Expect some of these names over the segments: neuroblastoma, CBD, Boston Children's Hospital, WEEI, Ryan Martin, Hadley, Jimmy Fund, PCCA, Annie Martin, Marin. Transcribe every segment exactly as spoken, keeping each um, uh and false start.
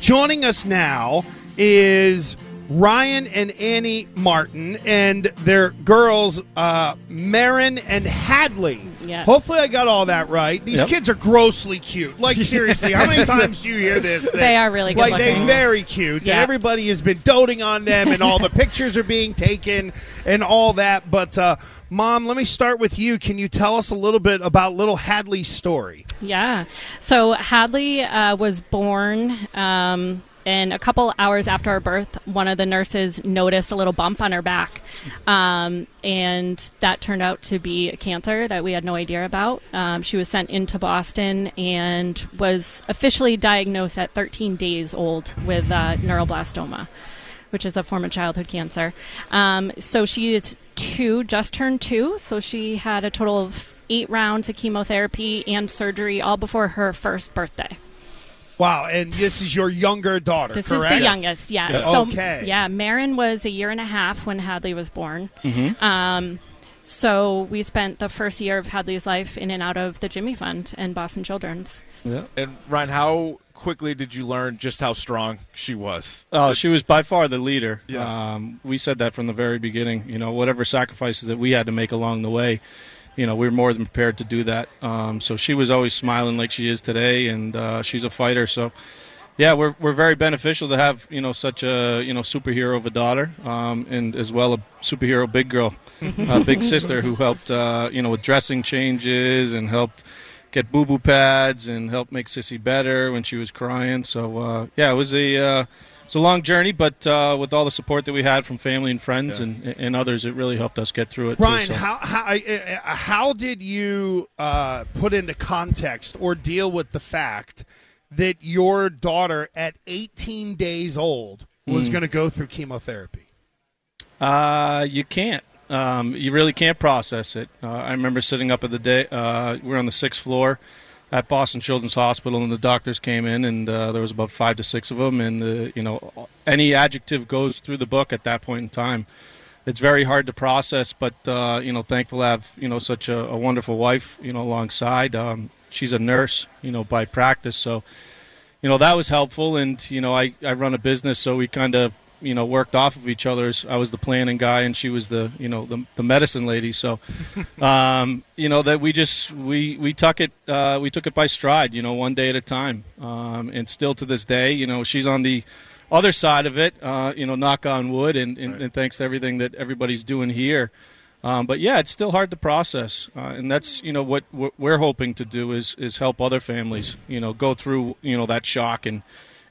Joining us now is Ryan and Annie Martin and their girls, uh, Marin and Hadley. Yes. Hopefully I got all that right. These yep. kids are grossly cute. Like, seriously, how many times do you hear this? They, they are really good. Like, they're very cute. Yeah. And everybody has been doting on them, and all the pictures are being taken and all that. But, uh, Mom, let me start with you. Can you tell us a little bit about little Hadley's story? Yeah. So Hadley uh, was born, um, and a couple hours after her birth, one of the nurses noticed a little bump on her back. Um, and that turned out to be a cancer that we had no idea about. Um, she was sent into Boston and was officially diagnosed at thirteen days old with uh, neuroblastoma, which is a form of childhood cancer. Um, so she is two, just turned two. So she had a total of eight rounds of chemotherapy and surgery, all before her first birthday. Wow, and this is your younger daughter, this correct? This is the youngest, yeah. Yes. So, okay. Yeah, Marin was a year and a half when Hadley was born. Mm-hmm. Um, so we spent the first year of Hadley's life in and out of the Jimmy Fund and Boston Children's. Yeah. And Ryan, how quickly did you learn just how strong she was? Oh, she was by far the leader. Yeah. Um, we said that from the very beginning. You know, whatever sacrifices that we had to make along the way, you know, we were more than prepared to do that. Um, so she was always smiling like she is today, and uh, she's a fighter. So, yeah, we're we're very beneficial to have, you know, such a, you know, superhero of a daughter, um, and as well a superhero big girl, a big sister who helped, uh, you know, with dressing changes and helped get boo-boo pads and help make Sissy better when she was crying. So, uh, yeah, it was a uh, it's a long journey, but uh, with all the support that we had from family and friends yeah. and, and others, it really helped us get through it. Ryan, too, so. how, how how did you uh, put into context or deal with the fact that your daughter at eighteen days old was mm. going to go through chemotherapy? Uh, you can't. Um, you really can't process it. Uh, I remember sitting up at the day, uh, we were on the sixth floor at Boston Children's Hospital, and the doctors came in, and uh, there was about five to six of them, and, uh, you know, any adjective goes through the book at that point in time. It's very hard to process, but, uh, you know, thankful to have, you know, such a, a wonderful wife, you know, alongside. Um, she's a nurse, you know, by practice, so, you know, that was helpful, and, you know, I, I run a business, so we kind of, you know, worked off of each other's. I was the planning guy, and she was the, you know, the, the medicine lady. So, um, you know, that we just, we, we took it, uh, we took it by stride, you know, one day at a time. Um, and still to this day, you know, she's on the other side of it, uh, you know, knock on wood, and, and, right. and thanks to everything that everybody's doing here. Um, but yeah, it's still hard to process. Uh, and that's, you know, what, what we're hoping to do is, is help other families, you know, go through, you know, that shock and,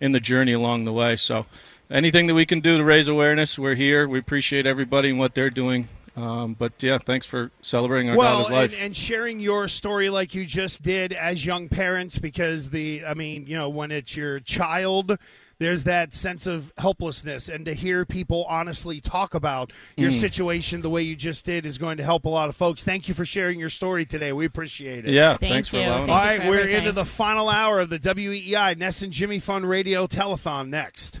and the journey along the way. So, anything that we can do to raise awareness, we're here. We appreciate everybody and what they're doing. Um, but, yeah, thanks for celebrating our well, daughter's life. And, and sharing your story like you just did as young parents, because, the, I mean, you know, when it's your child, there's that sense of helplessness. And to hear people honestly talk about your mm. situation the way you just did is going to help a lot of folks. Thank you for sharing your story today. We appreciate it. Yeah, Thank thanks you. for allowing Thank us. All right, we're everything. into the final hour of the W E E I Ness and Jimmy Fund Radio Telethon next.